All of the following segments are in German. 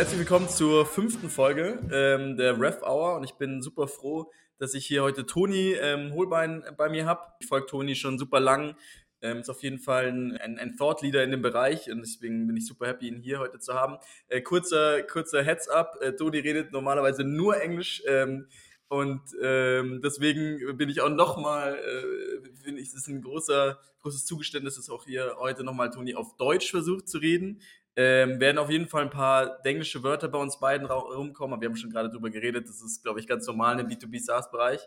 herzlich willkommen zur 5. Folge der Rev Hour und ich bin super froh, dass ich hier heute Toni Hohlbein bei mir habe. Ich folge Toni schon super lang, ist auf jeden Fall ein Thought Leader in dem Bereich und deswegen bin ich super happy, ihn hier heute zu haben. Kurzer Heads up, Toni redet normalerweise nur Englisch und deswegen bin ich auch nochmal, finde ich, es ist ein großes Zugeständnis, dass auch hier heute nochmal Toni auf Deutsch versucht zu reden. Werden auf jeden Fall ein paar englische Wörter bei uns beiden rumkommen, aber wir haben schon gerade drüber geredet, das ist, glaube ich, ganz normal im B2B SaaS-Bereich.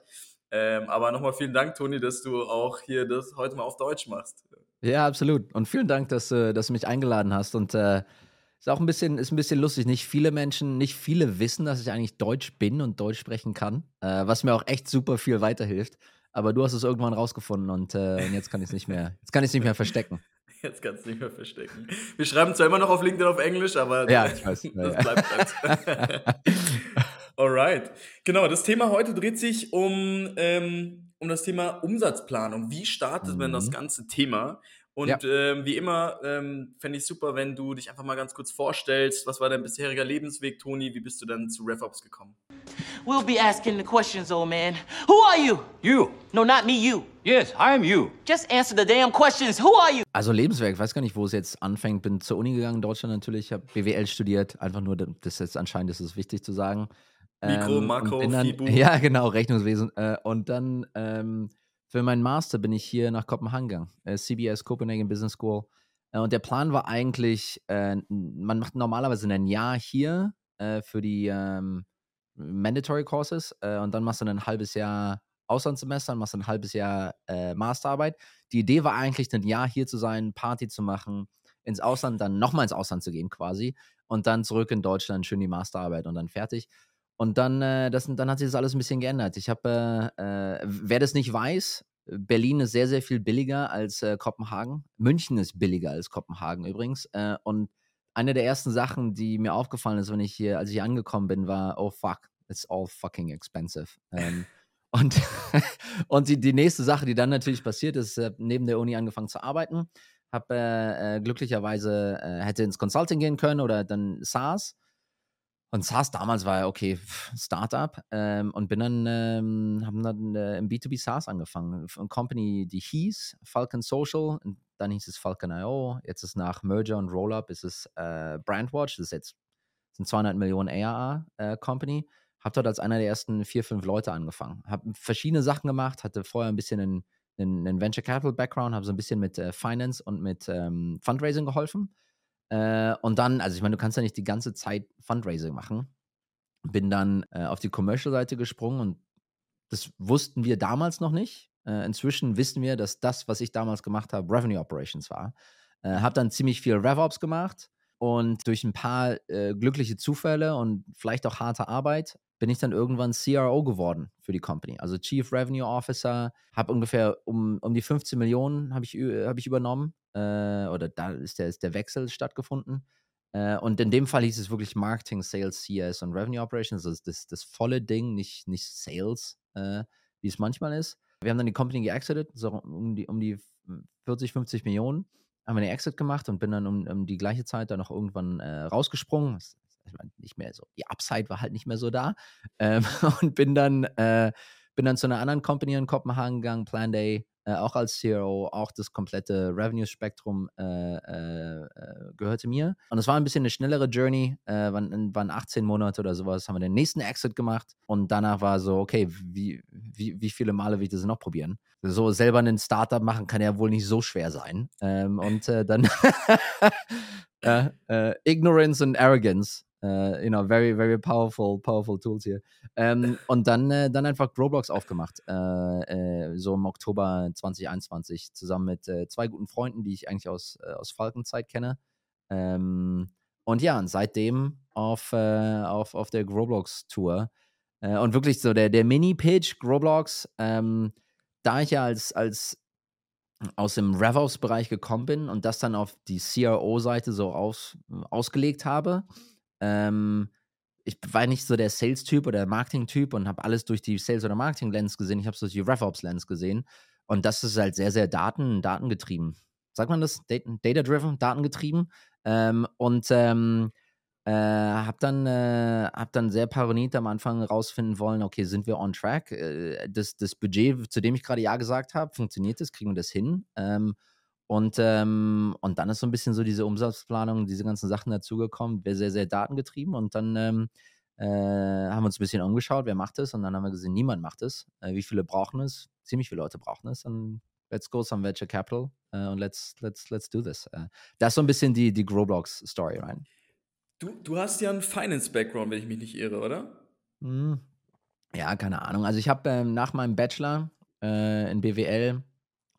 Aber nochmal vielen Dank, Toni, dass du auch hier das heute mal auf Deutsch machst. Ja, absolut. Und vielen Dank, dass du mich eingeladen hast. Und ist auch ein bisschen lustig. Nicht viele wissen, dass ich eigentlich Deutsch bin und Deutsch sprechen kann, was mir auch echt super viel weiterhilft. Aber du hast es irgendwann rausgefunden und jetzt kann ich es nicht mehr verstecken. Jetzt kannst du nicht mehr verstecken. Wir schreiben zwar immer noch auf LinkedIn auf Englisch, aber ja, ich weiß, das bleibt. Alright. Genau, das Thema heute dreht sich um das Thema Umsatzplanung. Wie startet man das ganze Thema? Und wie immer fände ich super, wenn du dich einfach mal ganz kurz vorstellst. Was war dein bisheriger Lebensweg, Toni? Wie bist du dann zu RevOps gekommen? We'll be asking the questions, old man. Who are you? You. No, not me, you. Yes, I am you. Just answer the damn questions. Who are you? Also Lebenswerk, ich weiß gar nicht, wo es jetzt anfängt. Bin zur Uni gegangen, in Deutschland natürlich. Habe BWL studiert. Einfach nur, das jetzt anscheinend ist es wichtig zu sagen. Mikro, Makro, FIBU. Ja, genau, Rechnungswesen. Und dann für meinen Master bin ich hier nach Kopenhagen gegangen. CBS, Copenhagen Business School. Und der Plan war eigentlich, man macht normalerweise ein Jahr hier für die Mandatory Courses und dann machst du ein halbes Jahr Auslandssemester, dann machst du ein halbes Jahr Masterarbeit. Die Idee war eigentlich, ein Jahr hier zu sein, Party zu machen, ins Ausland, dann nochmal ins Ausland zu gehen quasi und dann zurück in Deutschland, schön die Masterarbeit und dann fertig. Und dann, dann hat sich das alles ein bisschen geändert. Ich habe, wer das nicht weiß, Berlin ist sehr, sehr viel billiger als Kopenhagen. München ist billiger als Kopenhagen übrigens und eine der ersten Sachen, die mir aufgefallen ist, als ich hier angekommen bin, war, oh fuck, it's all fucking expensive. Und die nächste Sache, die dann natürlich passiert ist, neben der Uni angefangen zu arbeiten, habe glücklicherweise, hätte ins Consulting gehen können oder dann SaaS. Und SaaS damals war ja, okay, Startup und haben dann im B2B SaaS angefangen. Eine Company, die hieß Falcon Social, und dann hieß es Falcon.io. Jetzt ist nach Merger und Rollup ist es Brandwatch. Das ist jetzt eine 200 Millionen ARR Company. Habe dort als einer der ersten 4-5 Leute angefangen. Habe verschiedene Sachen gemacht, hatte vorher ein bisschen einen Venture Capital Background, habe so ein bisschen mit Finance und mit Fundraising geholfen. Und dann, also ich meine, du kannst ja nicht die ganze Zeit Fundraising machen. Bin dann auf die Commercial-Seite gesprungen und das wussten wir damals noch nicht. Inzwischen wissen wir, dass das, was ich damals gemacht habe, Revenue Operations war. Habe dann ziemlich viel RevOps gemacht und durch ein paar glückliche Zufälle und vielleicht auch harte Arbeit bin ich dann irgendwann CRO geworden für die Company. Also Chief Revenue Officer, habe ungefähr um die 15 Millionen habe ich übernommen. Oder da ist der Wechsel stattgefunden. Und in dem Fall hieß es wirklich Marketing, Sales, CS und Revenue Operations. Also das volle Ding, nicht Sales, wie es manchmal ist. Wir haben dann die Company geexitet, so um die 40, 50 Millionen. Haben wir eine Exit gemacht und bin dann um die gleiche Zeit dann noch irgendwann rausgesprungen. Ich meine, nicht mehr so, die Upside war halt nicht mehr so da. Und bin dann zu einer anderen Company in Kopenhagen gegangen, Plan Day. Auch als CRO, auch das komplette Revenue-Spektrum gehörte mir. Und es war ein bisschen eine schnellere Journey, waren 18 Monate oder sowas, haben wir den nächsten Exit gemacht und danach war so, okay, wie viele Male will ich das noch probieren? So selber einen Startup machen kann ja wohl nicht so schwer sein. Dann Ignorance and Arrogance. Very, very powerful tools hier. Und dann einfach Growblocks aufgemacht. So im Oktober 2021 zusammen mit 2 guten Freunden, die ich eigentlich aus Falcon-Zeit kenne. Und ja, und seitdem auf der Growblocks-Tour. Und wirklich so der Mini-Pitch Growblocks, da ich ja als aus dem RevOps-Bereich gekommen bin und das dann auf die CRO-Seite so ausgelegt habe, ich war nicht so der Sales-Typ oder der Marketing-Typ und habe alles durch die Sales- oder Marketing-Lens gesehen. Ich habe es durch die RevOps-Lens gesehen. Und das ist halt sehr, sehr datengetrieben. Sagt man das? Data-driven, datengetrieben. Hab dann sehr paranoid am Anfang rausfinden wollen, okay, sind wir on track? Das Budget, zu dem ich gerade ja gesagt habe, funktioniert das? Kriegen wir das hin? Und dann ist so ein bisschen so diese Umsatzplanung, diese ganzen Sachen dazugekommen, sehr, sehr datengetrieben. Und dann haben wir uns ein bisschen umgeschaut, wer macht es? Und dann haben wir gesehen, niemand macht es. Wie viele brauchen es? Ziemlich viele Leute brauchen es. Und let's go some venture capital und let's do this. Das ist so ein bisschen die Growblocks-Story rein. Du hast ja einen Finance-Background, wenn ich mich nicht irre, oder? Ja, keine Ahnung. Also ich habe nach meinem Bachelor in BWL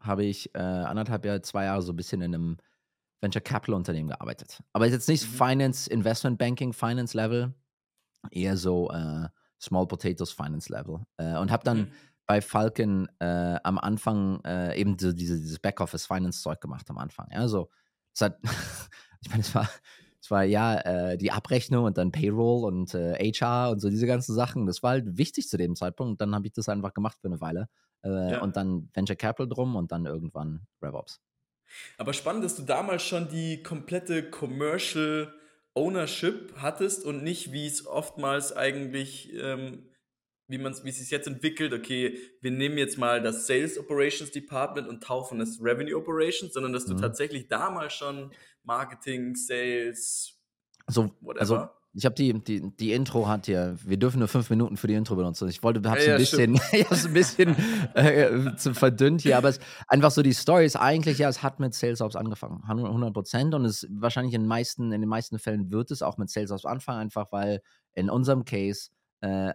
habe ich 2 Jahre so ein bisschen in einem Venture-Capital-Unternehmen gearbeitet. Aber ist jetzt nicht Finance, Investment Banking, Finance-Level, eher so Small Potatoes Finance-Level. Und habe dann bei Falcon am Anfang eben so dieses Backoffice-Finance-Zeug gemacht am Anfang. Ja, so. Ich meine, es war ja die Abrechnung und dann Payroll und HR und so diese ganzen Sachen. Das war halt wichtig zu dem Zeitpunkt. Und dann habe ich das einfach gemacht für eine Weile. Und dann Venture Capital drum und dann irgendwann RevOps. Aber spannend, dass du damals schon die komplette Commercial Ownership hattest und nicht, wie es oftmals eigentlich, wie es sich jetzt entwickelt, okay, wir nehmen jetzt mal das Sales Operations Department und taufen es Revenue Operations, sondern dass du tatsächlich damals schon Marketing, Sales, so, whatever. Also ich habe die Intro hat ja, wir dürfen nur 5 Minuten für die Intro benutzen. Ich wollte, hab's ein bisschen verdünnt hier, aber es einfach so die Story ist eigentlich, ja, es hat mit SalesOps angefangen, 100%, und es wahrscheinlich in den meisten Fällen wird es auch mit SalesOps anfangen, einfach weil in unserem Case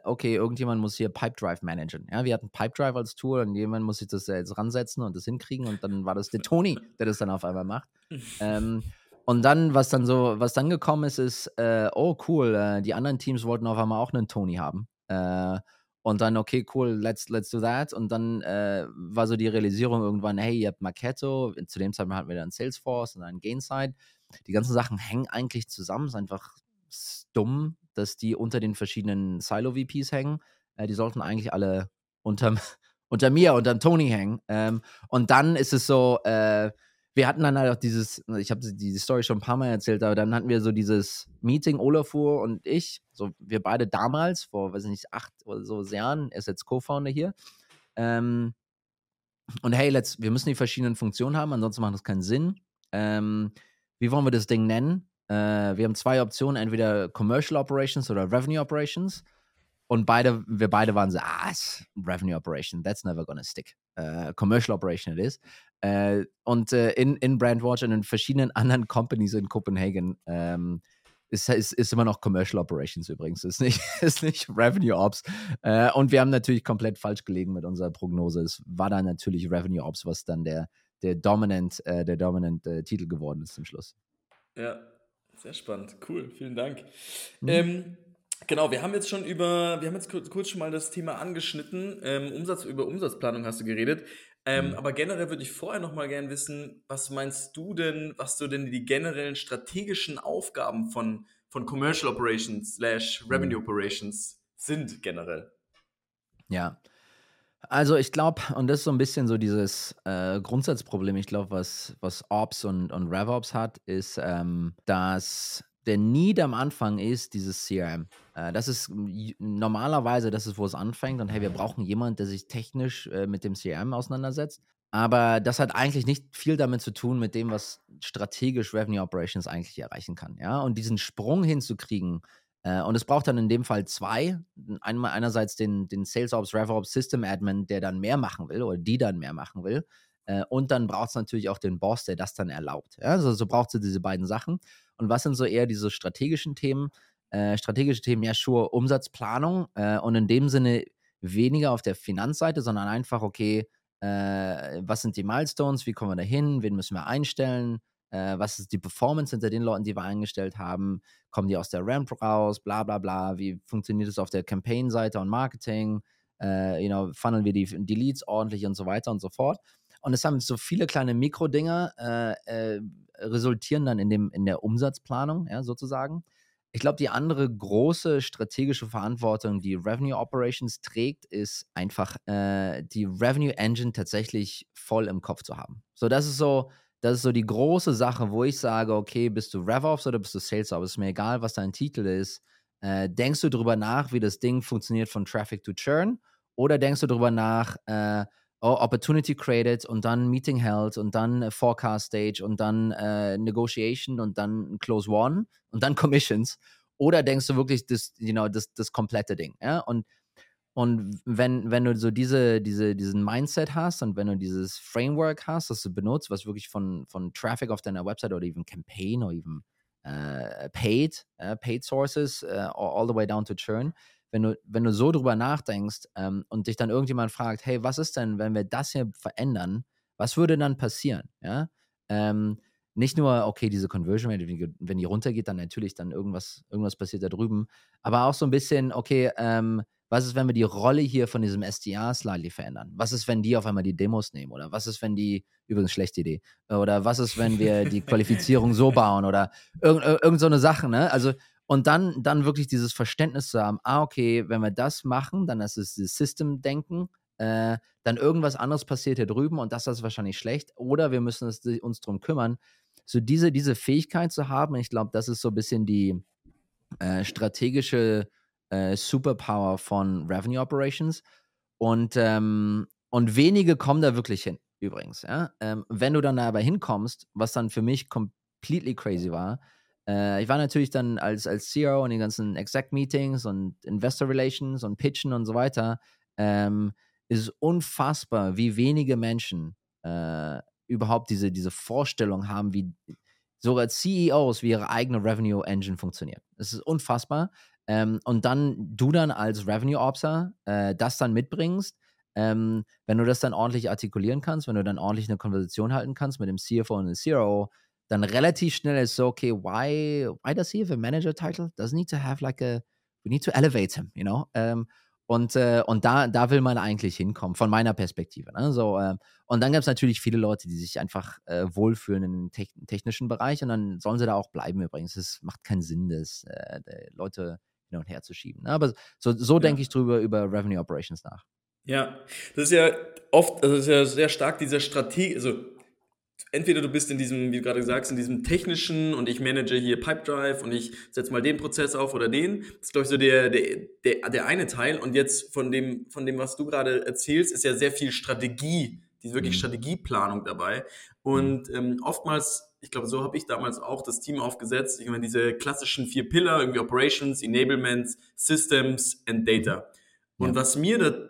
okay, irgendjemand muss hier Pipedrive managen. Ja, wir hatten Pipedrive als Tool und jemand muss sich das jetzt ransetzen und das hinkriegen und dann war das der Toni, der das dann auf einmal macht. Und dann, was dann gekommen ist, ist, oh cool, die anderen Teams wollten auf einmal auch einen Toni haben. Und dann, okay, cool, let's do that. Und dann war so die Realisierung irgendwann, hey, ihr habt Marketo, zu dem Zeitpunkt hatten wir dann Salesforce und dann Gainsight. Die ganzen Sachen hängen eigentlich zusammen, ist einfach dumm, dass die unter den verschiedenen Silo-VPs hängen. Die sollten eigentlich alle unterm Toni hängen. Und dann ist es so, wir hatten dann halt auch dieses, ich habe die Story schon ein paar Mal erzählt, aber dann hatten wir so dieses Meeting, Olafur und ich, so wir beide damals, vor, weiß ich nicht, 8 oder so Jahren, er ist jetzt Co-Founder hier. Und hey, wir müssen die verschiedenen Funktionen haben, ansonsten macht das keinen Sinn. Wie wollen wir das Ding nennen? Wir haben 2 Optionen, entweder Commercial Operations oder Revenue Operations. Und wir beide waren so, Revenue Operation, that's never gonna stick. Commercial Operation it is. Und in Brandwatch und in verschiedenen anderen Companies in Copenhagen ist immer noch Commercial Operations übrigens, ist nicht Revenue Ops. Und wir haben natürlich komplett falsch gelegen mit unserer Prognose. Es war dann natürlich Revenue Ops, was dann der dominant Titel geworden ist zum Schluss. Ja. Sehr spannend, cool, vielen Dank. Genau, wir haben jetzt kurz schon mal das Thema angeschnitten, über Umsatzplanung hast du geredet, aber generell würde ich vorher noch mal gerne wissen, was meinst du denn, was so denn die generellen strategischen Aufgaben von Commercial Operations / Revenue Operations sind generell? Ja, also ich glaube, und das ist so ein bisschen so dieses Grundsatzproblem, ich glaube, was Ops und RevOps hat, ist, dass der Need am Anfang ist, dieses CRM. Das ist normalerweise, das ist, wo es anfängt. Und hey, wir brauchen jemanden, der sich technisch mit dem CRM auseinandersetzt. Aber das hat eigentlich nicht viel damit zu tun, mit dem, was strategisch Revenue Operations eigentlich erreichen kann. Ja? Und diesen Sprung hinzukriegen, und es braucht dann in dem Fall 2. Einmal einerseits den SalesOps, RevOps, System Admin, der dann mehr machen will oder die dann mehr machen will. Und dann braucht es natürlich auch den Boss, der das dann erlaubt. Ja, also so braucht es diese beiden Sachen. Und was sind so eher diese strategischen Themen? Strategische Themen, ja, sure, Umsatzplanung. Und in dem Sinne weniger auf der Finanzseite, sondern einfach, okay, was sind die Milestones? Wie kommen wir da hin? Wen müssen wir einstellen? Was ist die Performance hinter den Leuten, die wir eingestellt haben? Kommen die aus der Ramp raus? Bla, bla, bla. Wie funktioniert es auf der Campaign-Seite und Marketing? Funneln wir die Leads ordentlich und so weiter und so fort. Und es haben so viele kleine Mikrodinger, resultieren dann in der Umsatzplanung, ja, sozusagen. Ich glaube, die andere große strategische Verantwortung, die Revenue Operations trägt, ist einfach, die Revenue Engine tatsächlich voll im Kopf zu haben. So, das ist so Das ist so die große Sache, wo ich sage, okay, bist du RevOps oder bist du SalesOps? Ist mir egal, was dein Titel ist. Denkst du drüber nach, wie das Ding funktioniert von Traffic to Churn? Oder denkst du drüber nach, Opportunity created und dann Meeting held und dann Forecast Stage und dann Negotiation und dann Close One und dann Commissions? Oder denkst du wirklich das komplette Ding? Ja? Und wenn du so diesen Mindset hast und wenn du dieses Framework hast, das du benutzt, was wirklich von Traffic auf deiner Website oder even Campaign oder even paid Sources all the way down to Churn, wenn du so drüber nachdenkst und dich dann irgendjemand fragt, hey, was ist denn, wenn wir das hier verändern, was würde dann passieren? Ja? Nicht nur, okay, diese Conversion Rate, wenn die runtergeht, dann natürlich dann irgendwas passiert da drüben, aber auch so ein bisschen, okay, was ist, wenn wir die Rolle hier von diesem SDR slightly verändern? Was ist, wenn die auf einmal die Demos nehmen? Oder was ist, wenn die, übrigens schlechte Idee, oder was ist, wenn wir die Qualifizierung so bauen? Oder irgend so eine Sache, ne? Also, und dann wirklich dieses Verständnis zu haben, okay, wenn wir das machen, dann ist es das System-Denken, dann irgendwas anderes passiert hier drüben und das ist wahrscheinlich schlecht. Oder wir müssen uns drum kümmern. So diese Fähigkeit zu haben, ich glaube, das ist so ein bisschen die strategische Superpower von Revenue Operations und wenige kommen da wirklich hin, übrigens. Ja? Wenn du dann dabei hinkommst, was dann für mich completely crazy war, ich war natürlich dann als CEO in den ganzen Exec-Meetings und Investor Relations und Pitchen und so weiter, ist unfassbar, wie wenige Menschen überhaupt diese Vorstellung haben, wie sogar CEOs, wie ihre eigene Revenue Engine funktioniert. Es ist unfassbar. Und du dann als Revenue Opser das dann mitbringst, wenn du das dann ordentlich artikulieren kannst, wenn du dann ordentlich eine Konversation halten kannst mit dem CFO und dem CRO, dann relativ schnell ist so, okay, why does he have a manager title? Does need to have we need to elevate him, you know? Und da will man eigentlich hinkommen, von meiner Perspektive. Ne? So, und dann gab es natürlich viele Leute, die sich einfach wohlfühlen im technischen Bereich und dann sollen sie da auch bleiben übrigens. Es macht keinen Sinn, dass Leute hin und her zu schieben. Aber so denke ich drüber über Revenue Operations nach. Ja, das ist ja oft, also das ist ja sehr stark dieser Strategie, also entweder du bist in diesem, wie du gerade sagst, in diesem technischen und ich manage hier Pipedrive und ich setze mal den Prozess auf oder den. Das ist, glaube ich, so der eine Teil. Und jetzt von dem, was du gerade erzählst, ist ja sehr viel Strategie, die wirklich Strategieplanung dabei. Und oftmals, ich glaube, so habe ich damals auch das Team aufgesetzt. Ich meine, diese klassischen 4 Pillar, irgendwie Operations, Enablements, Systems and Data. Und was mir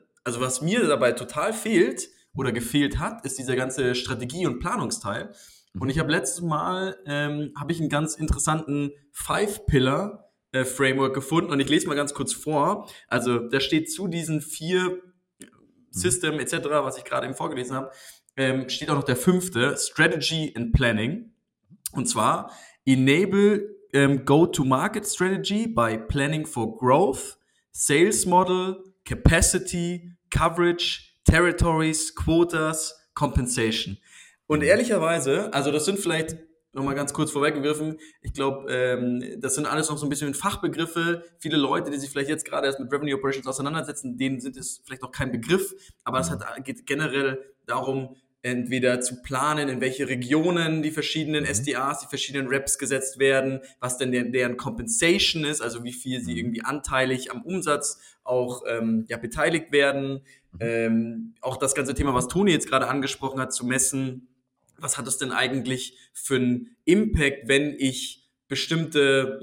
dabei total fehlt oder gefehlt hat, ist dieser ganze Strategie- und Planungsteil. Und ich habe letztes Mal einen ganz interessanten 5-Pillar Framework gefunden und ich lese mal ganz kurz vor. Also da steht zu diesen 4 System etc., was ich gerade eben vorgelesen habe, steht auch noch der 5. Strategy and Planning. Und zwar Enable Go-to-Market Strategy by Planning for Growth, Sales Model, Capacity, Coverage, Territories, Quotas, Compensation. Und ehrlicherweise, also das sind vielleicht, nochmal ganz kurz vorweggegriffen, ich glaube, das sind alles noch so ein bisschen Fachbegriffe. Viele Leute, die sich vielleicht jetzt gerade erst mit Revenue Operations auseinandersetzen, denen sind es vielleicht noch kein Begriff, aber es geht generell darum, entweder zu planen, in welche Regionen die verschiedenen SDRs, die verschiedenen Reps gesetzt werden, was denn deren Compensation ist, also wie viel sie irgendwie anteilig am Umsatz auch beteiligt werden. Auch das ganze Thema, was Toni jetzt gerade angesprochen hat, zu messen, was hat das denn eigentlich für einen Impact, wenn ich bestimmte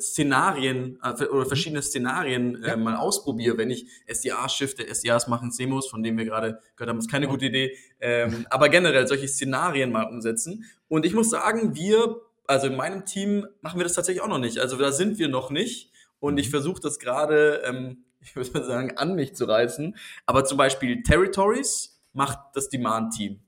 Szenarien oder verschiedene Szenarien mal ausprobiere, wenn ich SDRs shifte, SDRs machen Semos, von denen wir gerade gehört haben, ist keine gute Idee, aber generell solche Szenarien mal umsetzen. Und ich muss sagen, also in meinem Team machen wir das tatsächlich auch noch nicht, also da sind wir noch nicht und ich versuche das gerade, ich würde mal sagen, an mich zu reißen, aber zum Beispiel Territories macht das Demand-Team,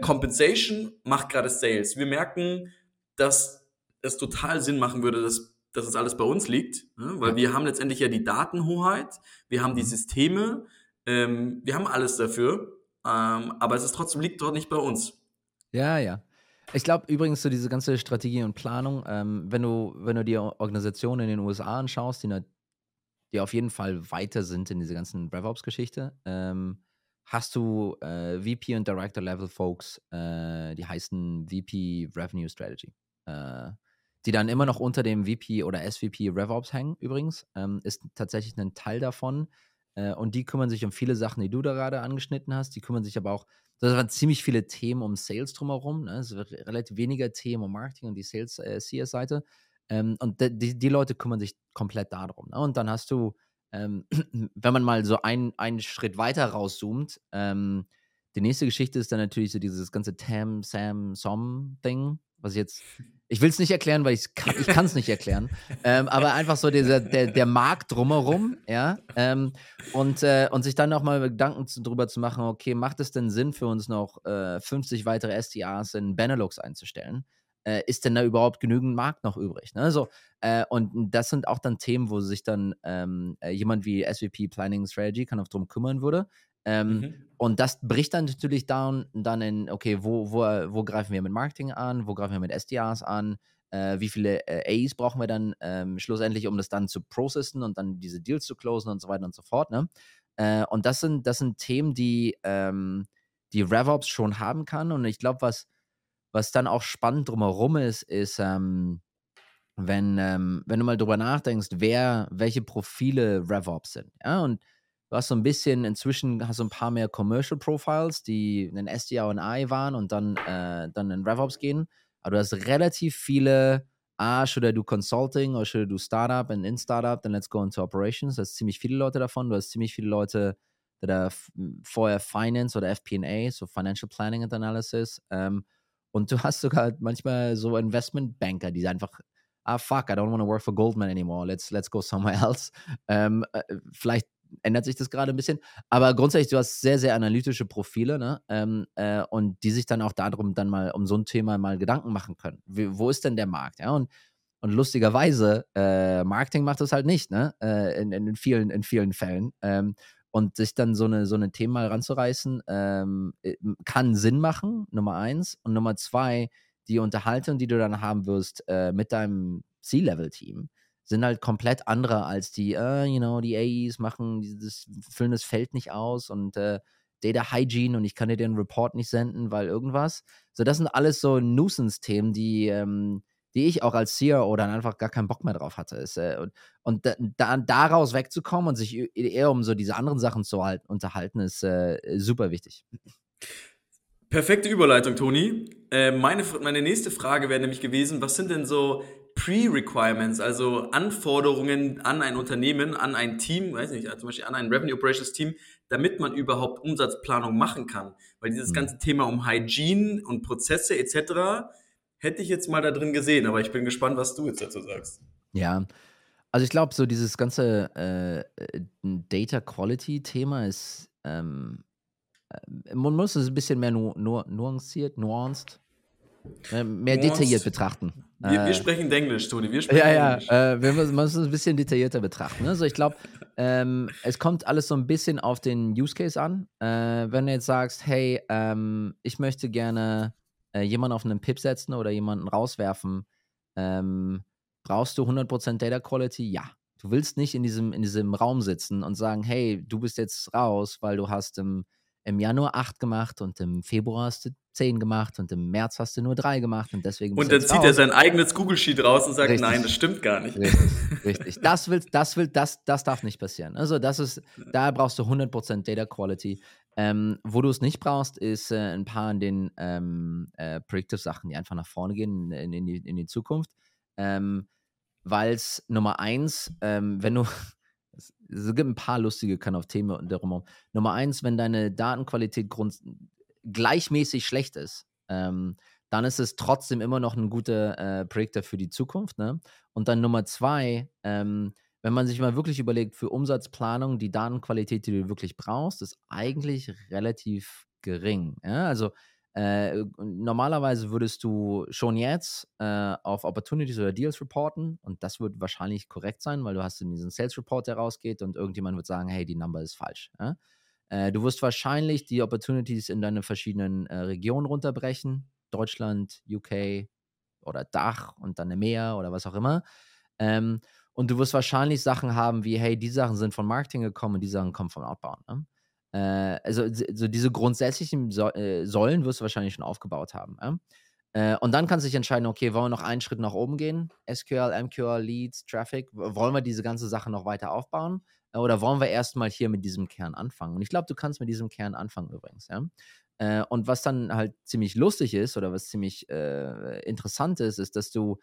Compensation macht gerade Sales. Wir merken, dass es total Sinn machen würde, dass es alles bei uns liegt, ne? Weil wir haben letztendlich ja die Datenhoheit, wir haben die Systeme, wir haben alles dafür, aber es ist trotzdem, liegt dort nicht bei uns. Ja. Ich glaube übrigens, so diese ganze Strategie und Planung, wenn du die Organisationen in den USA anschaust, die auf jeden Fall weiter sind in diese ganzen RevOps-Geschichte, hast du VP und Director Level Folks, die heißen VP Revenue Strategy, die dann immer noch unter dem VP oder SVP RevOps hängen übrigens, ist tatsächlich ein Teil davon, und die kümmern sich um viele Sachen, die du da gerade angeschnitten hast, die kümmern sich aber auch, das waren ziemlich viele Themen um Sales drumherum, ne? Es wird relativ weniger Themen um Marketing und die Sales CS-Seite, und die Leute kümmern sich komplett darum, ne? Und dann hast du, wenn man mal so einen Schritt weiter rauszoomt, die nächste Geschichte ist dann natürlich so dieses ganze TAM, SAM, SOM-Ding, was ich will es nicht erklären, weil ich kann es nicht erklären, aber einfach so der Markt drumherum, ja, und sich dann auch mal Gedanken drüber zu machen, okay, macht es denn Sinn für uns noch 50 weitere SDRs in Benelux einzustellen? Ist denn da überhaupt genügend Markt noch übrig? Ne? So, und das sind auch dann Themen, wo sich dann jemand wie SVP Planning Strategy kann auch drum kümmern würde. Und das bricht dann natürlich dann in, okay, wo greifen wir mit Marketing an? Wo greifen wir mit SDRs an? Wie viele AEs brauchen wir dann schlussendlich, um das dann zu processen und dann diese Deals zu closen und so weiter und so fort. Ne? Und das sind Themen, die RevOps schon haben kann. Und ich glaube, was dann auch spannend drumherum ist, wenn du mal drüber nachdenkst, welche Profile RevOps sind. Ja? Und du hast so ein bisschen, inzwischen hast du ein paar mehr Commercial Profiles, die in SDR und AI waren und dann in RevOps gehen. Aber du hast relativ viele, should I do Consulting oder should I do Startup and in Startup, then let's go into Operations. Du hast ziemlich viele Leute davon. Du hast ziemlich viele Leute, die da vorher Finance oder FP&A, so Financial Planning and Analysis, und du hast sogar manchmal so Investmentbanker, die einfach, I don't want to work for Goldman anymore, let's go somewhere else. Vielleicht ändert sich das gerade ein bisschen, aber grundsätzlich, du hast sehr, sehr analytische Profile, ne? Und die sich dann auch darum dann mal um so ein Thema mal Gedanken machen können. Wo ist denn der Markt? Ja? Und lustigerweise, Marketing macht das halt nicht, ne? In vielen Fällen. Und sich dann so eine Themen mal ranzureißen, kann Sinn machen, Nummer 1. Und Nummer 2, die Unterhaltung, die du dann haben wirst mit deinem C-Level-Team, sind halt komplett andere als die, die AEs machen, füllen das Feld nicht aus und Data Hygiene und ich kann dir den Report nicht senden, weil irgendwas. So, das sind alles so Nuisance-Themen, die ich auch als CRO dann einfach gar keinen Bock mehr drauf hatte. Daraus wegzukommen und sich eher um so diese anderen Sachen zu unterhalten, ist super wichtig. Perfekte Überleitung, Toni. Meine nächste Frage wäre nämlich gewesen, was sind denn so Pre-Requirements, also Anforderungen an ein Unternehmen, an ein Team, weiß nicht, zum Beispiel an ein Revenue Operations Team, damit man überhaupt Umsatzplanung machen kann? Weil dieses ganze Thema um Hygiene und Prozesse etc., hätte ich jetzt mal da drin gesehen, aber ich bin gespannt, was du jetzt dazu sagst. Ja, also ich glaube, so dieses ganze Data Quality-Thema ist, man muss es ein bisschen mehr nuanciert, mehr detailliert betrachten. Wir sprechen Englisch, Toni, Englisch. Man muss es ein bisschen detaillierter betrachten. Also ich glaube, es kommt alles so ein bisschen auf den Use Case an. Wenn du jetzt sagst, hey, ich möchte gerne jemanden auf einen Pip setzen oder jemanden rauswerfen, brauchst du 100% Data Quality? Ja. Du willst nicht in diesem Raum sitzen und sagen, hey, du bist jetzt raus, weil du hast im Januar 8 gemacht und im Februar hast du 10 gemacht und im März hast du nur 3 gemacht und deswegen bist du raus. Und dann zieht er sein eigenes Google-Sheet raus und sagt, richtig, nein, das stimmt gar nicht. Richtig. Das darf nicht passieren. Also da brauchst du 100% Data Quality. Wo du es nicht brauchst, ist ein paar in den Predictive-Sachen, die einfach nach vorne gehen, in die Zukunft. Weil es Nummer 1, wenn du, es gibt ein paar lustige Themen darum. Nummer 1, wenn deine Datenqualität gleichmäßig schlecht ist, dann ist es trotzdem immer noch ein guter Predictor für die Zukunft. Ne? Und dann Nummer 2, wenn man sich mal wirklich überlegt, für Umsatzplanung, die Datenqualität, die du wirklich brauchst, ist eigentlich relativ gering. Ja? Also normalerweise würdest du schon jetzt auf Opportunities oder Deals reporten und das wird wahrscheinlich korrekt sein, weil du hast in diesen Sales Report, der rausgeht und irgendjemand wird sagen, hey, die Number ist falsch. Ja? Du wirst wahrscheinlich die Opportunities in deine verschiedenen Regionen runterbrechen, Deutschland, UK oder DACH und dann EMEA oder was auch immer. Und du wirst wahrscheinlich Sachen haben wie, hey, die Sachen sind von Marketing gekommen und die Sachen kommen von Outbound. Ne? also so diese grundsätzlichen Säulen wirst du wahrscheinlich schon aufgebaut haben. Und dann kannst du dich entscheiden, okay, wollen wir noch einen Schritt nach oben gehen? SQL, MQL, Leads, Traffic, wollen wir diese ganze Sache noch weiter aufbauen? Oder wollen wir erstmal hier mit diesem Kern anfangen? Und ich glaube, du kannst mit diesem Kern anfangen übrigens. Ja? Und was dann halt ziemlich lustig ist oder was ziemlich interessant ist, ist, dass du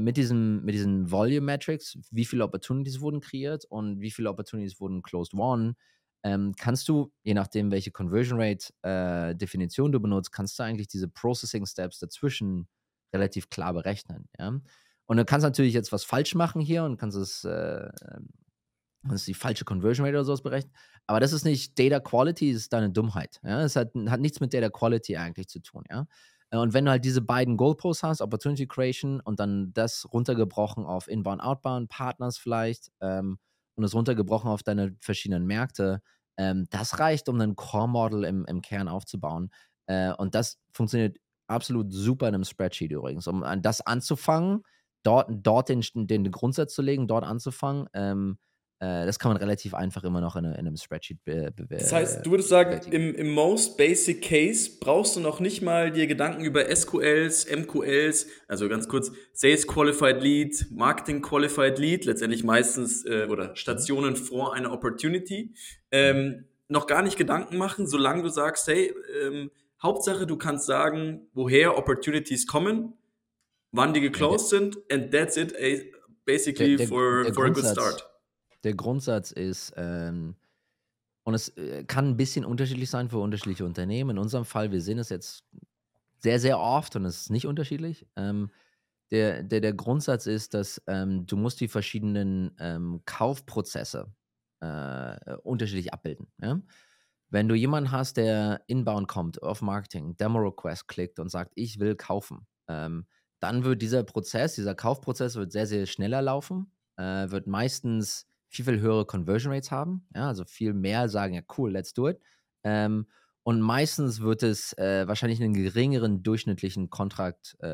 mit diesen Volume Metrics, wie viele Opportunities wurden kreiert und wie viele Opportunities wurden closed won, kannst du, je nachdem welche Conversion Rate Definition du benutzt, kannst du eigentlich diese Processing Steps dazwischen relativ klar berechnen. Ja? Und du kannst natürlich jetzt was falsch machen hier und kannst die falsche Conversion Rate oder sowas berechnen, aber das ist nicht Data Quality, das ist deine Dummheit. Ja? Das hat nichts mit Data Quality eigentlich zu tun. Ja? Und wenn du halt diese beiden Goalposts hast, Opportunity Creation und dann das runtergebrochen auf Inbound, Outbound, Partners vielleicht, und das runtergebrochen auf deine verschiedenen Märkte, das reicht, um ein Core-Model im Kern aufzubauen. Und das funktioniert absolut super in einem Spreadsheet übrigens. Um an das anzufangen, dort den Grundsatz zu legen, dort anzufangen, das kann man relativ einfach immer noch in einem Spreadsheet bewältigen. Das heißt, du würdest sagen, im most basic case brauchst du noch nicht mal dir Gedanken über SQLs, MQLs, also ganz kurz, Sales Qualified Lead, Marketing Qualified Lead, letztendlich meistens oder Stationen vor einer Opportunity, noch gar nicht Gedanken machen, solange du sagst, hey, Hauptsache du kannst sagen, woher Opportunities kommen, wann die geclosed sind, and that's it, basically for a good start. Der Grundsatz ist, und es kann ein bisschen unterschiedlich sein für unterschiedliche Unternehmen. In unserem Fall, wir sehen es jetzt sehr, sehr oft und es ist nicht unterschiedlich. Der Grundsatz ist, dass du musst die verschiedenen Kaufprozesse unterschiedlich abbilden. Ja? Wenn du jemanden hast, der inbound kommt auf Marketing, Demo-Request klickt und sagt, ich will kaufen, dann wird dieser Kaufprozess wird sehr, sehr schneller laufen, wird meistens viel höhere Conversion Rates haben, ja, also viel mehr sagen, ja cool, let's do it. Und meistens wird es wahrscheinlich einen geringeren durchschnittlichen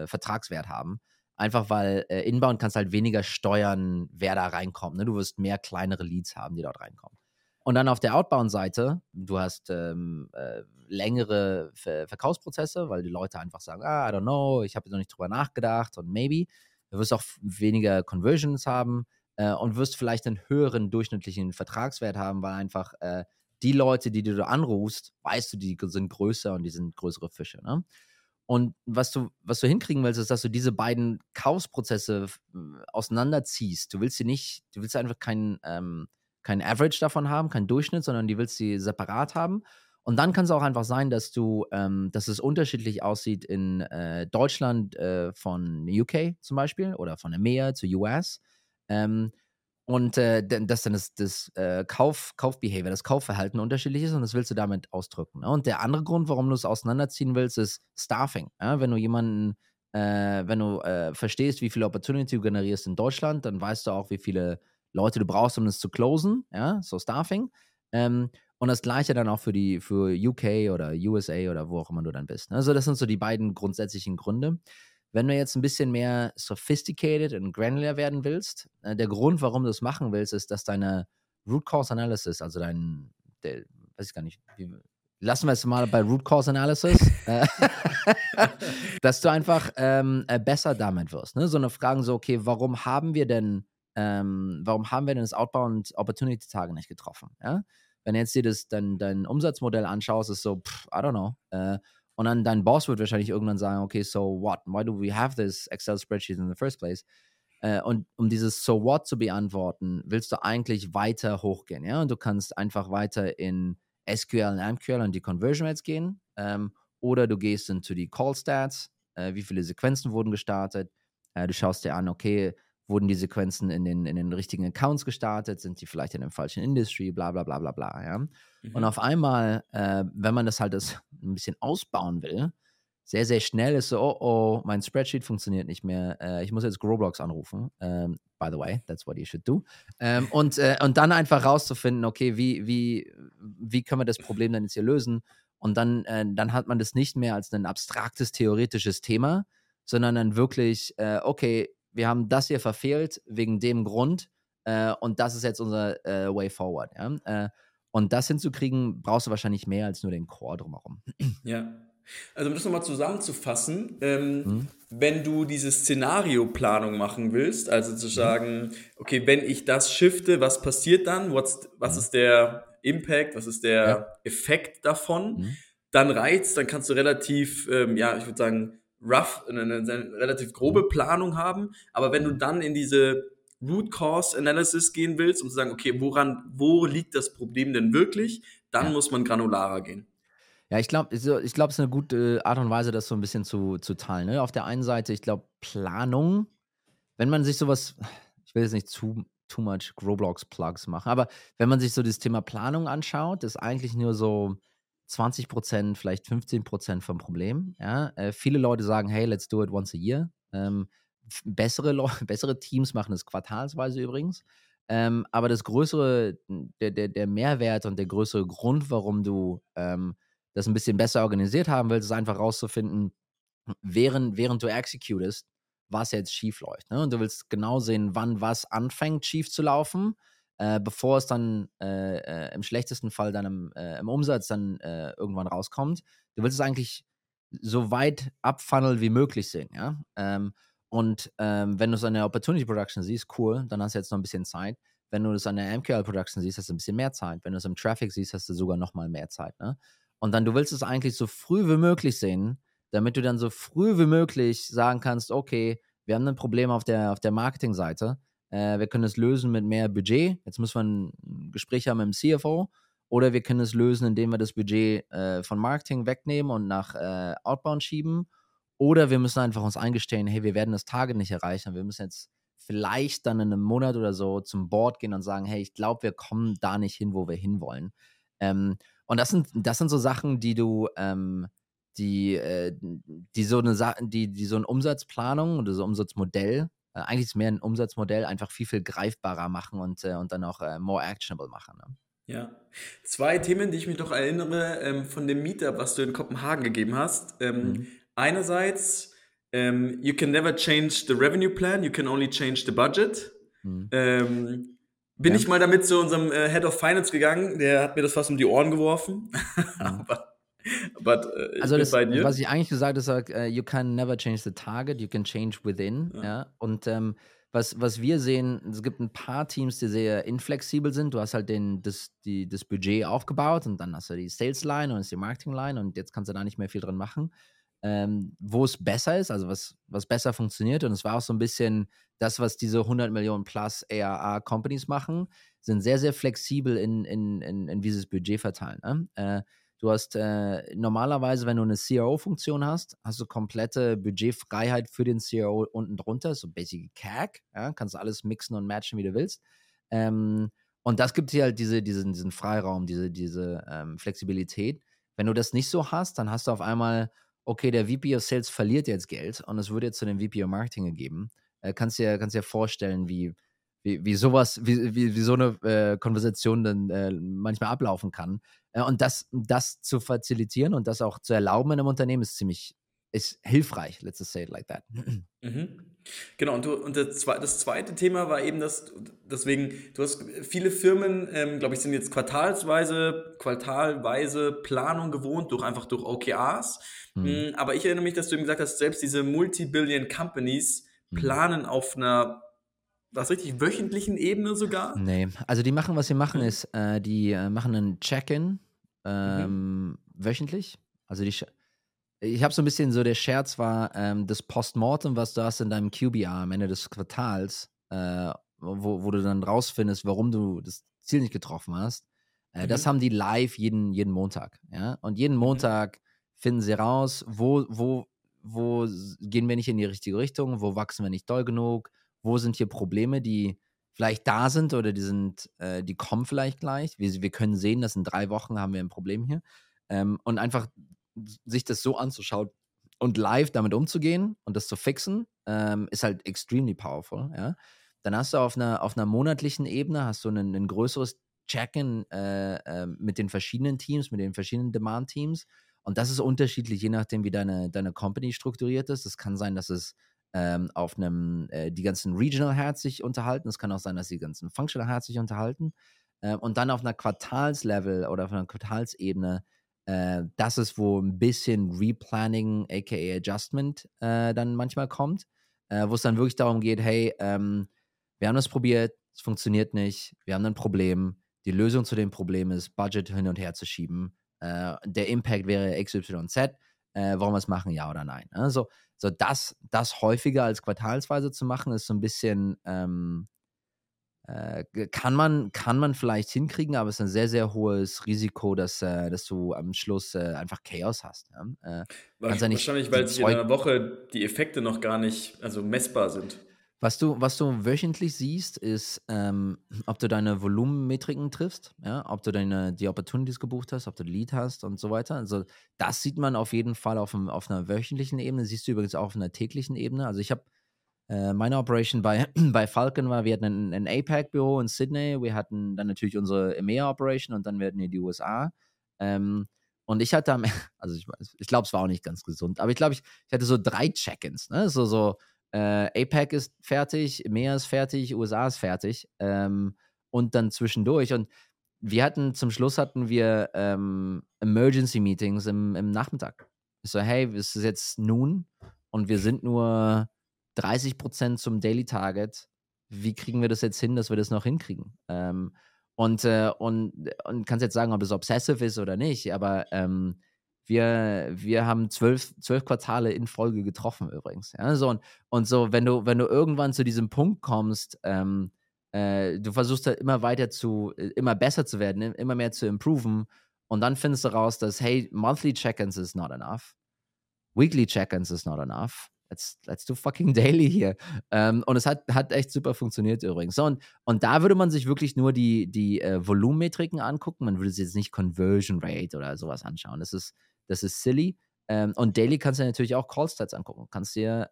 Vertragswert haben, einfach weil Inbound kannst halt weniger steuern, wer da reinkommt. Ne? Du wirst mehr kleinere Leads haben, die dort reinkommen. Und dann auf der Outbound-Seite, du hast längere Verkaufsprozesse, weil die Leute einfach sagen, I don't know, ich habe noch nicht drüber nachgedacht und maybe. Du wirst auch weniger Conversions haben, und wirst vielleicht einen höheren durchschnittlichen Vertragswert haben, weil einfach die Leute, die du da anrufst, weißt du, die sind größer und die sind größere Fische. Ne? Und was du hinkriegen willst, ist, dass du diese beiden Kaufprozesse auseinanderziehst. Du willst einfach kein Average davon haben, kein Durchschnitt, sondern die willst du separat haben. Und dann kann es auch einfach sein, dass es unterschiedlich aussieht in Deutschland von UK zum Beispiel oder von EMEA zu US. Und dass dann das Kaufbehavior, das Kaufverhalten unterschiedlich ist und das willst du damit ausdrücken. Ne? Und der andere Grund, warum du es auseinanderziehen willst, ist Staffing. Ja? Wenn du verstehst, wie viele Opportunity du generierst in Deutschland, dann weißt du auch, wie viele Leute du brauchst, um das zu closen. Ja? So Staffing. Und das Gleiche dann auch für UK oder USA oder wo auch immer du dann bist. Ne? Also das sind so die beiden grundsätzlichen Gründe. Wenn du jetzt ein bisschen mehr sophisticated und granular werden willst, der Grund, warum du es machen willst, ist, dass deine Root Cause Analysis, also weiß ich gar nicht, lassen wir es mal bei Root Cause Analysis, dass du einfach besser damit wirst. Ne? So eine Frage so, okay, warum haben wir denn das Outbound Opportunity Target nicht getroffen? Ja? Wenn du jetzt dir dein Umsatzmodell anschaust, ist so, I don't know, und dann dein Boss wird wahrscheinlich irgendwann sagen, okay, so what? Why do we have this Excel spreadsheet in the first place? Und um dieses so what zu beantworten, willst du eigentlich weiter hochgehen, ja? Und du kannst einfach weiter in SQL und MQL und die Conversion Rates gehen. Oder du gehst into die Call Stats, wie viele Sequenzen wurden gestartet. Du schaust dir an, okay, wurden die Sequenzen in den richtigen Accounts gestartet? Sind die vielleicht in dem falschen Industry? Bla, bla, bla, bla, bla. Ja? Mhm. Und auf einmal, wenn man das halt ein bisschen ausbauen will, sehr, sehr schnell ist so, oh, mein Spreadsheet funktioniert nicht mehr. Ich muss jetzt Growblocks anrufen. By the way, that's what you should do. Und dann einfach rauszufinden, okay, wie können wir das Problem dann jetzt hier lösen? Und dann hat man das nicht mehr als ein abstraktes, theoretisches Thema, sondern dann wirklich, okay, wir haben das hier verfehlt wegen dem Grund, und das ist jetzt unser Way Forward. Ja? Und das hinzukriegen, brauchst du wahrscheinlich mehr als nur den Core drumherum. Ja, also um das nochmal zusammenzufassen, wenn du diese Szenarioplanung machen willst, also zu sagen, okay, wenn ich das shifte, was passiert dann? Was ist der Impact? Was ist der Effekt davon? Dann reizt, dann kannst du relativ, ich würde sagen, rough, eine relativ grobe Planung haben. Aber wenn du dann in diese Root Cause Analysis gehen willst, um zu sagen, okay, wo liegt das Problem denn wirklich, dann muss man granularer gehen. Ja, ich glaube, es ist eine gute Art und Weise, das so ein bisschen zu teilen. Ne? Auf der einen Seite, ich glaube, Planung, wenn man sich sowas, ich will jetzt nicht too much Growblocks-Plugs machen, aber wenn man sich so das Thema Planung anschaut, ist eigentlich nur so 20%, vielleicht 15% vom Problem. Ja? Viele Leute sagen, hey, let's do it once a year. Bessere Teams machen es quartalsweise übrigens. Aber das größere, der Mehrwert und der größere Grund, warum du das ein bisschen besser organisiert haben willst, ist einfach rauszufinden, während du executest, was jetzt schief läuft. Ne? Und du willst genau sehen, wann was anfängt schief zu laufen, bevor es dann im schlechtesten Fall dann im Umsatz dann irgendwann rauskommt. Du willst es eigentlich so weit abfunnel wie möglich sehen, ja. Und wenn du es an der Opportunity Production siehst, cool, dann hast du jetzt noch ein bisschen Zeit. Wenn du es an der MQL Production siehst, hast du ein bisschen mehr Zeit. Wenn du es im Traffic siehst, hast du sogar nochmal mehr Zeit. Ne? Und dann, du willst es eigentlich so früh wie möglich sehen, damit du dann so früh wie möglich sagen kannst, okay, wir haben ein Problem auf der Marketingseite. Wir können es lösen mit mehr Budget. Jetzt müssen wir ein Gespräch haben mit dem CFO. Oder wir können es lösen, indem wir das Budget von Marketing wegnehmen und nach Outbound schieben. Oder wir müssen einfach uns eingestehen, hey, wir werden das Target nicht erreichen. Wir müssen jetzt vielleicht dann in einem Monat oder so zum Board gehen und sagen, hey, ich glaube, wir kommen da nicht hin, wo wir hinwollen. Und das sind so Sachen, die du, die so eine Umsatzplanung oder so Umsatzmodell, eigentlich ist mehr ein Umsatzmodell, einfach viel greifbarer machen und dann auch more actionable machen. Ne? Ja, 2 Themen, die ich mich noch erinnere, von dem Meetup, was du in Kopenhagen gegeben hast. Einerseits, you can never change the revenue plan, you can only change the budget. Ich mal damit zu unserem Head of Finance gegangen, der hat mir das fast um die Ohren geworfen. aber ich bin bei dir. Was ich eigentlich gesagt habe, ist, you can never change the target, you can change within. Ja. Ja? Und was wir sehen, es gibt ein paar Teams, die sehr inflexibel sind. Du hast halt das Budget aufgebaut und dann hast du die Sales-Line und die Marketing-Line und jetzt kannst du da nicht mehr viel drin machen. Wo es besser ist, also was besser funktioniert, und es war auch so ein bisschen das, was diese 100 Millionen plus ARA Companies machen, sind sehr, sehr flexibel in wie sie das Budget verteilen. Ne? Du hast normalerweise, wenn du eine CRO-Funktion hast, du komplette Budgetfreiheit für den CRO unten drunter, so basic CAC, ja? Kannst alles mixen und matchen, wie du willst. Und das gibt dir halt diesen Freiraum, diese Flexibilität. Wenn du das nicht so hast, dann hast du auf einmal, okay, der VP of Sales verliert jetzt Geld und es würde jetzt zu dem VP of Marketing gegeben. Kannst dir vorstellen, wie so eine Konversation dann manchmal ablaufen kann. Und das zu facilitieren und das auch zu erlauben in einem Unternehmen ist ziemlich hilfreich, let's just say it like that. Mhm. Genau, und das zweite Thema war eben, du hast viele Firmen, glaube ich, sind jetzt quartalweise Planung gewohnt, durch OKRs. Aber ich erinnere mich, dass du eben gesagt hast, selbst diese Multi-Billion-Companies planen auf einer, was richtig, wöchentlichen Ebene sogar? Nee, also die machen, was sie machen, ist, die machen einen Check-in wöchentlich. Also ich habe so ein bisschen so, der Scherz war, das Postmortem, was du hast in deinem QBR am Ende des Quartals, wo du dann rausfindest, warum du das Ziel nicht getroffen hast, das haben die live jeden Montag. Ja? Und jeden Montag finden sie raus, wo gehen wir nicht in die richtige Richtung, wo wachsen wir nicht doll genug, wo sind hier Probleme, die vielleicht da sind oder die kommen vielleicht gleich. Wir können sehen, dass in 3 Wochen haben wir ein Problem hier. Und einfach sich das so anzuschauen und live damit umzugehen und das zu fixen, ist halt extremely powerful, ja. Dann hast du auf einer monatlichen Ebene hast du ein größeres Check-in mit den verschiedenen Teams, mit den verschiedenen Demand-Teams, und das ist unterschiedlich, je nachdem, wie deine Company strukturiert ist. Das kann sein, dass es die ganzen Regional Heads sich unterhalten, es kann auch sein, dass die ganzen Functional Heads sich unterhalten. und dann auf einer Quartalslevel oder auf einer Quartalsebene, das ist, wo ein bisschen Replanning, aka Adjustment, dann manchmal kommt, wo es dann wirklich darum geht, hey, wir haben das probiert, es funktioniert nicht, wir haben ein Problem, die Lösung zu dem Problem ist, Budget hin und her zu schieben, der Impact wäre XYZ, wollen wir es machen, ja oder nein. So das häufiger als quartalsweise zu machen, ist so ein bisschen, kann man vielleicht hinkriegen, aber es ist ein sehr, sehr hohes Risiko, dass du am Schluss einfach Chaos hast. Ja? Wahrscheinlich, weil sich in einer Woche die Effekte noch gar nicht messbar sind. Was du wöchentlich siehst, ist, ob du deine Volumenmetriken triffst, ja? Ob du die Opportunities gebucht hast, ob du Lead hast und so weiter. Also das sieht man auf jeden Fall auf einer wöchentlichen Ebene, siehst du übrigens auch auf einer täglichen Ebene. Also ich habe meine Operation bei Falcon war, wir hatten ein APAC-Büro in Sydney, wir hatten dann natürlich unsere EMEA-Operation und dann werden wir die USA. Und ich hatte ich glaube, es war auch nicht ganz gesund, aber ich glaube, ich hatte so 3 Check-ins, ne? APAC ist fertig, EMEA ist fertig, USA ist fertig und dann zwischendurch. Und wir zum Schluss hatten wir Emergency-Meetings im Nachmittag. Ich so, hey, es ist jetzt noon und wir sind nur 30% zum Daily-Target. Wie kriegen wir das jetzt hin, dass wir das noch hinkriegen? Und kannst jetzt sagen, ob es obsessive ist oder nicht, aber wir haben 12 Quartale in Folge getroffen übrigens. Ja? So, und so, wenn du irgendwann zu diesem Punkt kommst, du versuchst halt immer besser zu werden, immer mehr zu improven und dann findest du raus, dass, hey, monthly check-ins is not enough, weekly check-ins is not enough, let's do fucking daily hier. Und es hat echt super funktioniert übrigens. So, und da würde man sich wirklich nur die Volumenmetriken angucken, man würde sich jetzt nicht Conversion Rate oder sowas anschauen, das ist silly. Und daily kannst du natürlich auch Call-Stats angucken. Kannst dir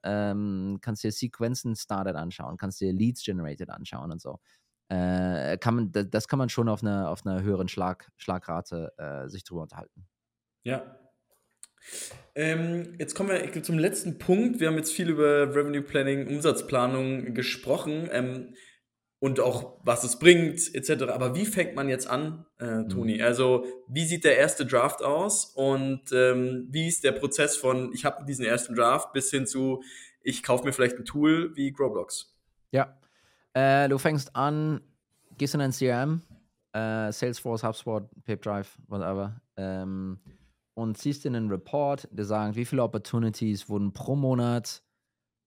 Sequenzen started anschauen, kannst dir Leads generated anschauen und so. Das kann man schon auf einer höheren Schlagrate sich drüber unterhalten. Ja. Jetzt kommen wir zum letzten Punkt. Wir haben jetzt viel über Revenue Planning, Umsatzplanung gesprochen und auch, was es bringt, etc. Aber wie fängt man jetzt an, Toni? Also, wie sieht der erste Draft aus und wie ist der Prozess von, ich habe diesen ersten Draft, bis hin zu, ich kaufe mir vielleicht ein Tool wie Growblocks? Ja, du fängst an, gehst in ein CRM, Salesforce, HubSpot, Pipedrive, whatever, und ziehst in einen Report, der sagt, wie viele Opportunities wurden pro Monat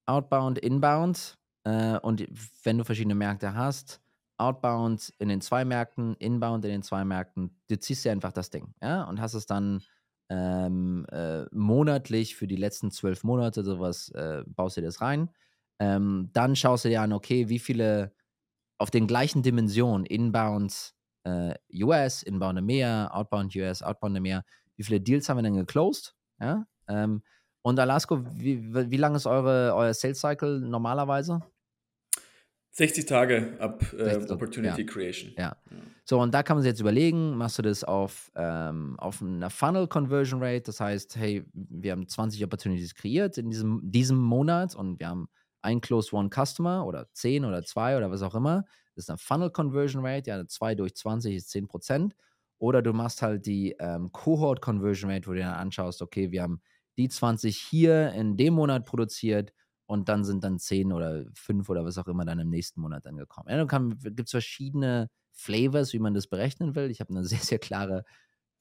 outbound, inbound, und wenn du verschiedene Märkte hast, outbound in den 2 Märkten, inbound in den 2 Märkten, du ziehst dir einfach das Ding, ja, und hast es dann monatlich für die letzten 12 Monate sowas, baust dir das rein, dann schaust du dir an, okay, wie viele auf den gleichen Dimensionen, inbound US, inbound EMEA, outbound US, outbound EMEA, wie viele Deals haben wir denn geclosed? Ja? Und Alasko, wie lang ist euer Sales-Cycle normalerweise? 60 Tage ab 60, Opportunity, ja. Creation. Ja. So, und da kann man sich jetzt überlegen, machst du das auf einer Funnel-Conversion-Rate, das heißt, hey, wir haben 20 Opportunities kreiert in diesem Monat und wir haben ein Close One Customer oder 10 oder 2 oder was auch immer. Das ist eine Funnel-Conversion-Rate, ja, 2 durch 20 ist 10%. Oder du machst halt die Cohort-Conversion-Rate, wo du dir dann anschaust, okay, wir haben die 20 hier in dem Monat produziert und dann sind dann 10 oder 5 oder was auch immer dann im nächsten Monat dann gekommen. Ja, dann gibt es verschiedene Flavors, wie man das berechnen will. Ich habe eine sehr, sehr klare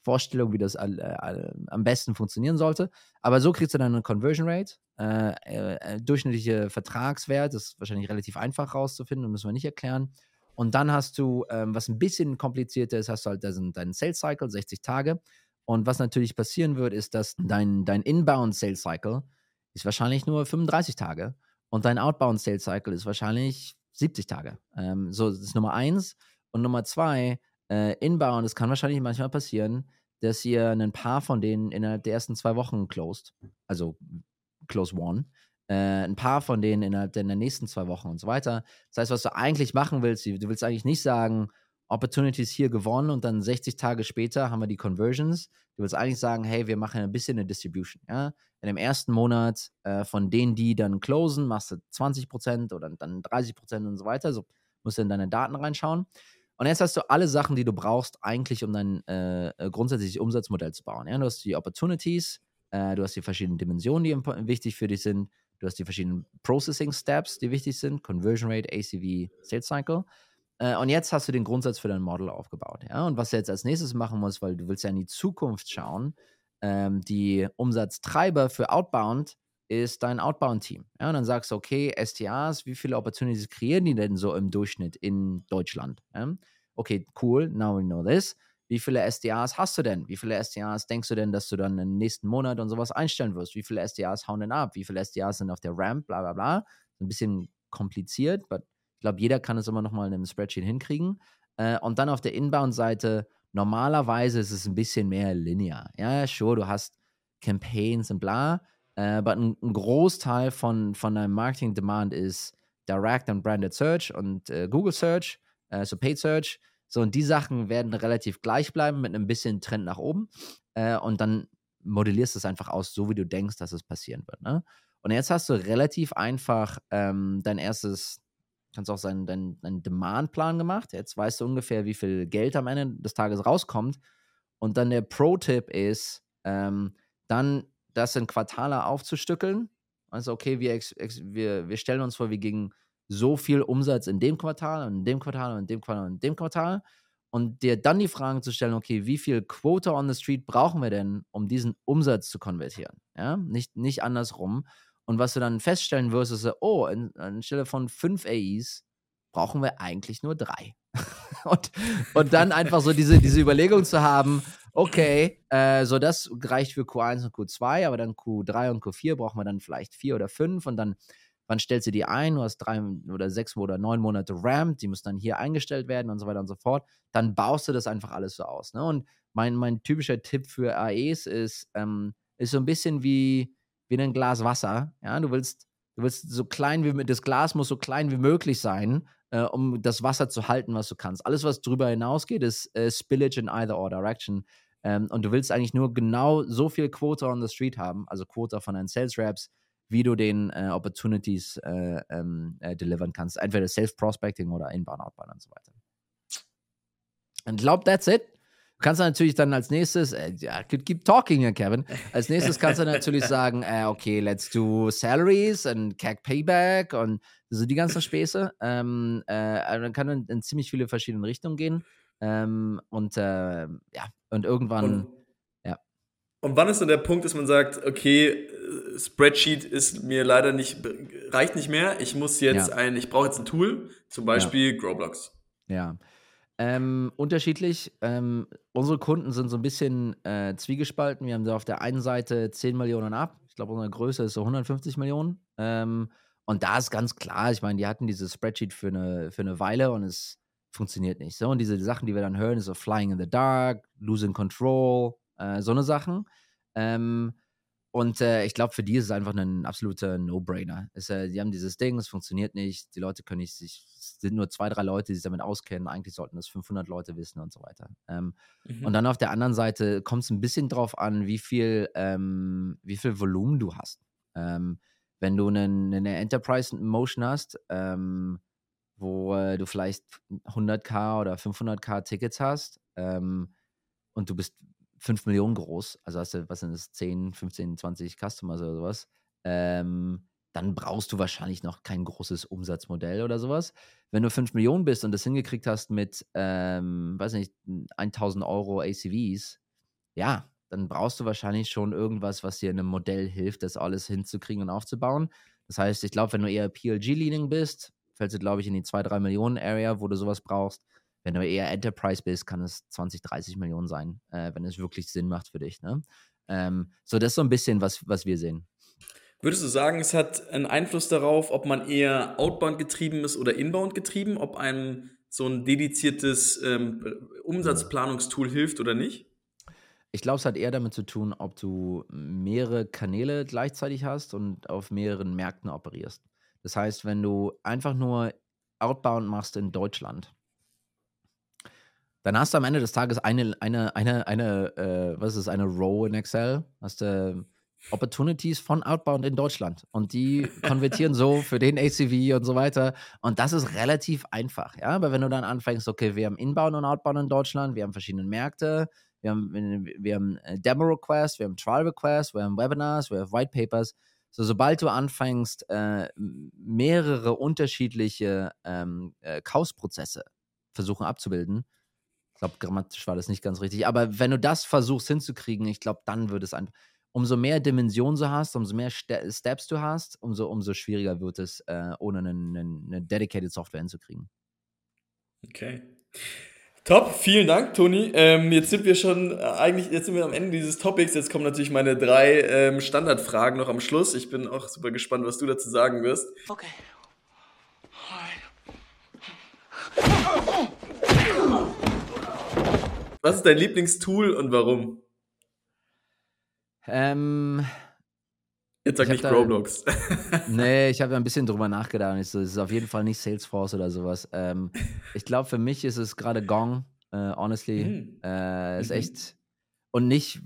Vorstellung, wie das am besten funktionieren sollte. Aber so kriegst du dann eine Conversion-Rate, durchschnittliche Vertragswert, das ist wahrscheinlich relativ einfach rauszufinden, müssen wir nicht erklären. Und dann hast du, was ein bisschen komplizierter ist, hast du halt deinen Sales-Cycle, 60 Tage. Und was natürlich passieren wird, ist, dass dein Inbound-Sales-Cycle ist wahrscheinlich nur 35 Tage. Und dein Outbound-Sales-Cycle ist wahrscheinlich 70 Tage. So, das ist Nummer 1. Und Nummer 2, Inbound, es kann wahrscheinlich manchmal passieren, dass ihr ein paar von denen innerhalb der ersten 2 Wochen closed, also close one, ein paar von denen innerhalb der nächsten 2 Wochen und so weiter. Das heißt, was du eigentlich machen willst, du willst eigentlich nicht sagen, Opportunities hier gewonnen und dann 60 Tage später haben wir die Conversions. Du willst eigentlich sagen, hey, wir machen ein bisschen eine Distribution. Ja? In dem ersten Monat von denen, die dann closen, machst du 20% oder dann 30% und so weiter. So musst du in deine Daten reinschauen. Und jetzt hast du alle Sachen, die du brauchst, eigentlich um dein grundsätzliches Umsatzmodell zu bauen. Ja? Du hast die Opportunities, du hast die verschiedenen Dimensionen, die wichtig für dich sind, du hast die verschiedenen Processing-Steps, die wichtig sind, Conversion Rate, ACV, Sales Cycle. Und jetzt hast du den Grundsatz für dein Model aufgebaut. Ja? Und was du jetzt als nächstes machen musst, weil du willst ja in die Zukunft schauen, die Umsatztreiber für Outbound ist dein Outbound-Team. Ja? Und dann sagst du, okay, STAs, wie viele Opportunities kreieren die denn so im Durchschnitt in Deutschland? Ja? Okay, cool, now we know this. Wie viele SDAs hast du denn? Wie viele SDAs denkst du denn, dass du dann im nächsten Monat und sowas einstellen wirst? Wie viele SDAs hauen denn ab? Wie viele SDAs sind auf der Ramp? Bla, bla, bla. Ein bisschen kompliziert, aber ich glaube, jeder kann es immer nochmal in einem Spreadsheet hinkriegen. Und dann auf der Inbound-Seite, normalerweise ist es ein bisschen mehr linear. Ja, sure, du hast Campaigns und bla, aber ein Großteil von deinem Marketing-Demand ist Direct und Branded Search und Google Search, so Paid Search. So, und die Sachen werden relativ gleich bleiben mit einem bisschen Trend nach oben. Und dann modellierst du es einfach aus, so wie du denkst, dass es passieren wird. Ne? Und jetzt hast du relativ einfach dein erstes, kannst auch sagen, dein Demand-Plan gemacht. Jetzt weißt du ungefähr, wie viel Geld am Ende des Tages rauskommt. Und dann der Pro-Tipp ist, dann das in Quartale aufzustückeln. Also, okay, wir stellen uns vor, wir gingen so viel Umsatz in dem Quartal und in dem Quartal und in dem Quartal und in dem Quartal und dir dann die Fragen zu stellen, okay, wie viel Quota on the Street brauchen wir denn, um diesen Umsatz zu konvertieren? Ja, nicht andersrum. Und was du dann feststellen wirst, ist, oh, anstelle von 5 AEs brauchen wir eigentlich nur 3. und dann einfach so diese Überlegung zu haben, okay, so das reicht für Q1 und Q2, aber dann Q3 und Q4 brauchen wir dann vielleicht 4 oder 5 und dann wann stellst du die ein? Du hast 3 oder 6 oder 9 Monate Ramp, die müssen dann hier eingestellt werden und so weiter und so fort. Dann baust du das einfach alles so aus. Ne? Und mein typischer Tipp für AEs ist so ein bisschen wie ein Glas Wasser. Ja? Du willst so klein wie das Glas muss so klein wie möglich sein, um das Wasser zu halten, was du kannst. Alles, was drüber hinausgeht, ist Spillage in either or direction. Und du willst eigentlich nur genau so viel Quota on the street haben, also Quota von deinen Sales Reps, wie du den Opportunities delivern kannst. Entweder Self-Prospecting oder Inbound-Outbound und so weiter. Und ich glaube, that's it. Du kannst natürlich dann als nächstes, keep talking here, Kevin. Als nächstes kannst du natürlich sagen, okay, let's do Salaries und CAC Payback und so die ganzen Späße. Dann kann man in ziemlich viele verschiedene Richtungen gehen. Und irgendwann... Und wann ist denn der Punkt, dass man sagt, okay, Spreadsheet ist mir leider reicht nicht mehr, ich brauche jetzt ein Tool, zum Beispiel Growblocks. Ja, unterschiedlich. Unsere Kunden sind so ein bisschen zwiegespalten. Wir haben da auf der einen Seite 10 Millionen ab. Ich glaube, unsere Größe ist so 150 Millionen. Und da ist ganz klar, ich meine, die hatten dieses Spreadsheet für eine Weile und es funktioniert nicht. So, und diese Sachen, die wir dann hören, ist so Flying in the Dark, Losing Control, so eine Sachen. Ich glaube, für die ist es einfach ein absoluter No-Brainer. Die haben dieses Ding, es funktioniert nicht, die Leute können nicht, es sind nur 2, 3 Leute, die sich damit auskennen, eigentlich sollten das 500 Leute wissen und so weiter. Und dann auf der anderen Seite kommt es ein bisschen drauf an, wie viel Volumen du hast. Wenn du eine Enterprise-Motion hast, wo du vielleicht 100.000 oder 500.000 Tickets hast und du bist 5 Millionen groß, also hast du, was sind das, 10, 15, 20 Customers oder sowas, dann brauchst du wahrscheinlich noch kein großes Umsatzmodell oder sowas. Wenn du 5 Millionen bist und das hingekriegt hast mit, 1.000 Euro ACVs, ja, dann brauchst du wahrscheinlich schon irgendwas, was dir in einem Modell hilft, das alles hinzukriegen und aufzubauen. Das heißt, ich glaube, wenn du eher PLG-Leaning bist, fällst du, glaube ich, in die 2-3 Millionen-Area, wo du sowas brauchst. Wenn du eher Enterprise bist, kann es 20, 30 Millionen sein, wenn es wirklich Sinn macht für dich. Ne? So, das ist so ein bisschen, was wir sehen. Würdest du sagen, es hat einen Einfluss darauf, ob man eher outbound getrieben ist oder inbound getrieben, ob einem so ein dediziertes Umsatzplanungstool hilft oder nicht? Ich glaube, es hat eher damit zu tun, ob du mehrere Kanäle gleichzeitig hast und auf mehreren Märkten operierst. Das heißt, wenn du einfach nur outbound machst in Deutschland, dann hast du am Ende des Tages eine Row in Excel, hast du Opportunities von Outbound in Deutschland und die konvertieren so für den ACV und so weiter und das ist relativ einfach, ja, aber wenn du dann anfängst, okay, wir haben Inbound und Outbound in Deutschland, wir haben verschiedene Märkte, wir haben Demo-Requests, wir haben Trial-Requests, wir haben Webinars, wir haben White-Papers, so sobald du anfängst, mehrere unterschiedliche Kaufprozesse versuchen abzubilden, ich glaube, grammatisch war das nicht ganz richtig, aber wenn du das versuchst hinzukriegen, ich glaube, dann wird es einfach. Umso mehr Dimensionen du hast, umso mehr Steps du hast, umso schwieriger wird es, ohne eine dedicated Software hinzukriegen. Okay. Top, vielen Dank, Toni. Jetzt sind wir am Ende dieses Topics. Jetzt kommen natürlich meine 3 Standardfragen noch am Schluss. Ich bin auch super gespannt, was du dazu sagen wirst. Okay. Hi. Was ist dein Lieblingstool und warum? Jetzt sag nicht Growblocks. Ich habe da ein bisschen drüber nachgedacht. Es ist auf jeden Fall nicht Salesforce oder sowas. Ich glaube, für mich ist es gerade Gong, honestly. Ist echt, und nicht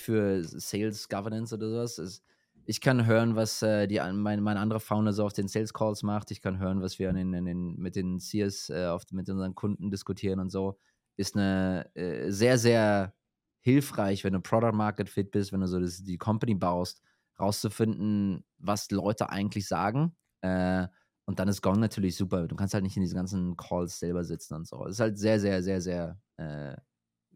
für Sales Governance oder sowas. Ich kann hören, was mein anderer Founder so auf den Sales Calls macht. Ich kann hören, was wir mit den CS mit unseren Kunden diskutieren und so. Ist eine sehr, sehr hilfreich, wenn du Product-Market-Fit bist, wenn du so die Company baust, rauszufinden, was Leute eigentlich sagen. Und dann ist Gong natürlich super. Du kannst halt nicht in diesen ganzen Calls selber sitzen und so. Das ist halt sehr, sehr, sehr, sehr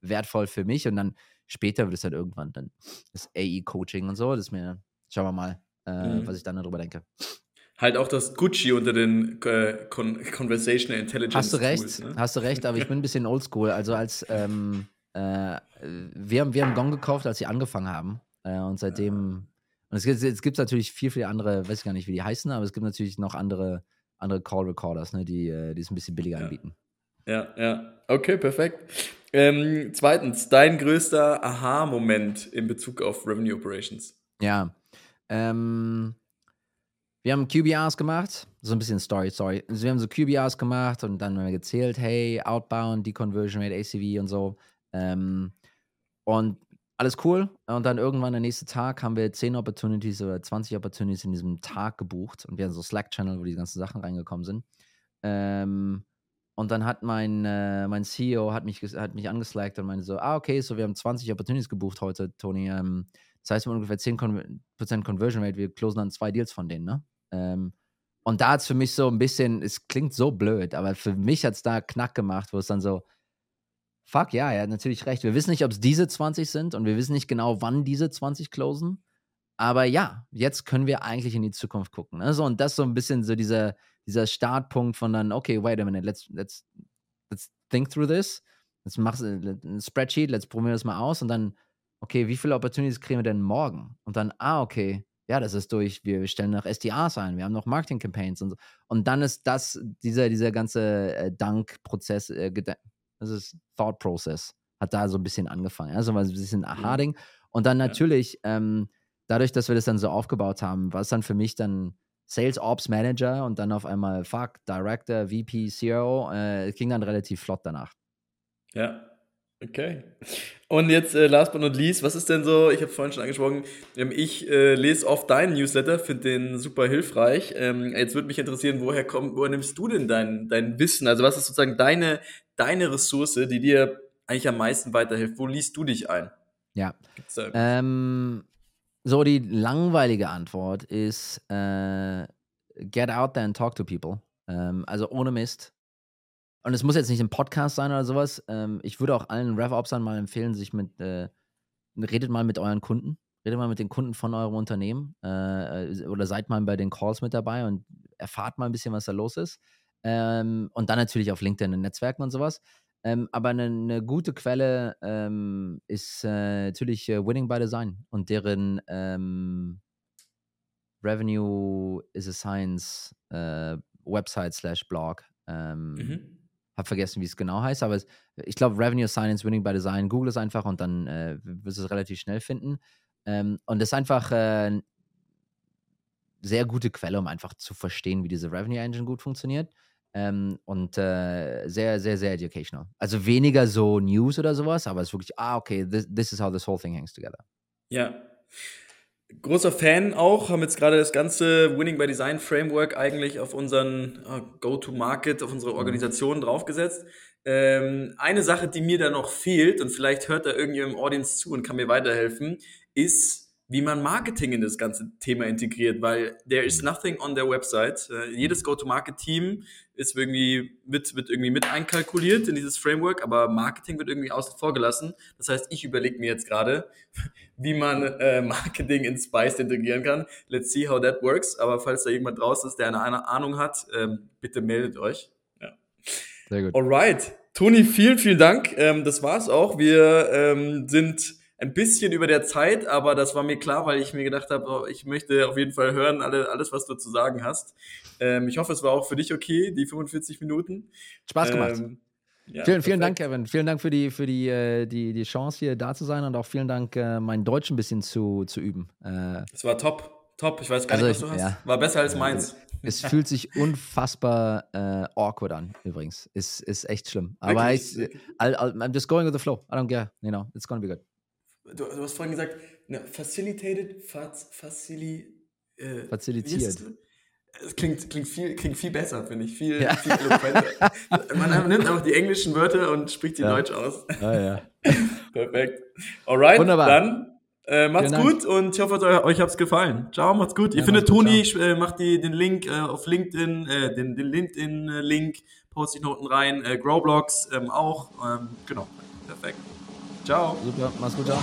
wertvoll für mich. Und dann später wird es halt irgendwann dann das AI-Coaching und so. Das ist mir, schauen wir mal, was ich dann darüber denke. Halt auch das Gucci unter den Conversational Intelligence. Hast du recht, aber ich bin ein bisschen oldschool. Also als wir haben Gong gekauft, als sie angefangen haben. Und seitdem. Und es gibt natürlich viele andere, weiß ich gar nicht, wie die heißen, aber es gibt natürlich noch andere Call Recorders, ne, die es ein bisschen billiger anbieten. Ja. Okay, perfekt. Zweitens, dein größter Aha-Moment in Bezug auf Revenue Operations. Ja. Wir haben QBRs gemacht, so ein bisschen Story. Also wir haben so QBRs gemacht und dann haben wir gezählt, hey, Outbound, Deconversion Rate, ACV und so. Und alles cool. Und dann irgendwann der nächste Tag haben wir 10 Opportunities oder 20 Opportunities in diesem Tag gebucht. Und wir hatten so Slack-Channel, wo die ganzen Sachen reingekommen sind. Und dann hat mein CEO hat mich angeslackt und meinte so, okay, so wir haben 20 Opportunities gebucht heute, Toni. Das heißt, wir haben ungefähr 10% Conversion Rate. Wir closen dann 2 Deals von denen, ne? Und da hat es für mich so ein bisschen, es klingt so blöd, aber für mich hat es da Knack gemacht, wo es dann so, fuck, ja, er hat natürlich recht. Wir wissen nicht, ob es diese 20 sind und wir wissen nicht genau, wann diese 20 closen. Aber ja, jetzt können wir eigentlich in die Zukunft gucken. Ne? So, und das so ein bisschen so dieser Startpunkt von dann, okay, wait a minute, let's think through this. Jetzt machst du ein Spreadsheet, let's probieren das mal aus und dann, okay, wie viele Opportunities kriegen wir denn morgen? Und dann, okay, ja, das ist durch, wir stellen noch SDRs ein, wir haben noch Marketing-Campaigns und so. Und dann ist das, dieser ganze Dankprozess, das ist Thought-Process, hat da so ein bisschen angefangen. Also ein bisschen Aha-Ding. Und dann natürlich, dadurch, dass wir das dann so aufgebaut haben, war es dann für mich dann Sales Ops Manager und dann auf einmal, Director, VP, CRO, ging dann relativ flott danach. Ja, okay. Und jetzt last but not least, was ist denn so, ich habe es vorhin schon angesprochen, ich lese oft deinen Newsletter, finde den super hilfreich. Jetzt würde mich interessieren, woher nimmst du denn dein Wissen? Also was ist sozusagen deine Ressource, die dir eigentlich am meisten weiterhilft? Wo liest du dich ein? Ja, so die langweilige Antwort ist get out there and talk to people. Also ohne Mist. Und es muss jetzt nicht ein Podcast sein oder sowas. Ich würde auch allen RevOpsern mal empfehlen, redet mal mit euren Kunden. Redet mal mit den Kunden von eurem Unternehmen. Oder seid mal bei den Calls mit dabei und erfahrt mal ein bisschen, was da los ist. Und dann natürlich auf LinkedIn in Netzwerken und sowas. Aber eine gute Quelle ist natürlich Winning by Design und deren Revenue is a Science Website/Blog. Hab vergessen, wie es genau heißt, aber ich glaube Revenue Science, Winning by Design, google es einfach und dann wirst du es relativ schnell finden. Und das ist einfach eine sehr gute Quelle, um einfach zu verstehen, wie diese Revenue Engine gut funktioniert. Und sehr, sehr, sehr educational. Also weniger so News oder sowas, aber es ist wirklich, okay, this is how this whole thing hangs together. Ja. Großer Fan auch, haben jetzt gerade das ganze Winning by Design Framework eigentlich auf unseren Go-to-Market, auf unsere Organisation draufgesetzt. Eine Sache, die mir da noch fehlt, und vielleicht hört da irgendjemand im Audience zu und kann mir weiterhelfen, ist, wie man Marketing in das ganze Thema integriert, weil there is nothing on their website. Jedes Go-to-Market-Team ist irgendwie wird irgendwie mit einkalkuliert in dieses Framework, aber Marketing wird irgendwie außen vor gelassen. Das heißt, ich überlege mir jetzt gerade, wie man Marketing in Spice integrieren kann. Let's see how that works. Aber falls da jemand draußen ist, der eine Ahnung hat, bitte meldet euch. Ja. Sehr gut. Alright. Toni, vielen, vielen Dank. Das war's auch. Wir sind ein bisschen über der Zeit, aber das war mir klar, weil ich mir gedacht habe, oh, ich möchte auf jeden Fall hören, alles, was du zu sagen hast. Ich hoffe, es war auch für dich okay, die 45 Minuten. Spaß gemacht. Ja, vielen Dank, Kevin. Vielen Dank für die Chance, hier da zu sein, und auch vielen Dank, mein Deutsch ein bisschen zu üben. Es war top. Ich weiß gar nicht, was du hast. Ja. War besser als meins. Es fühlt sich unfassbar awkward an, übrigens. Ist echt schlimm. Aber I'm just going with the flow. I don't care. You know, it's gonna be good. Du hast vorhin gesagt, facilitiert. Es klingt viel besser, finde ich. Viel eloquenter. Man nimmt auch die englischen Wörter und spricht die Deutsch aus. Ah, ja. Perfekt. Alright, wunderbar. Dann macht's gut und ich hoffe, euch hat's gefallen. Ciao, macht's gut. Ja, ihr findet Toni, macht den Link auf LinkedIn, den LinkedIn-Link, poste ich unten rein, Growblocks auch. Genau, perfekt. Ciao. Super, mach's gut, ciao.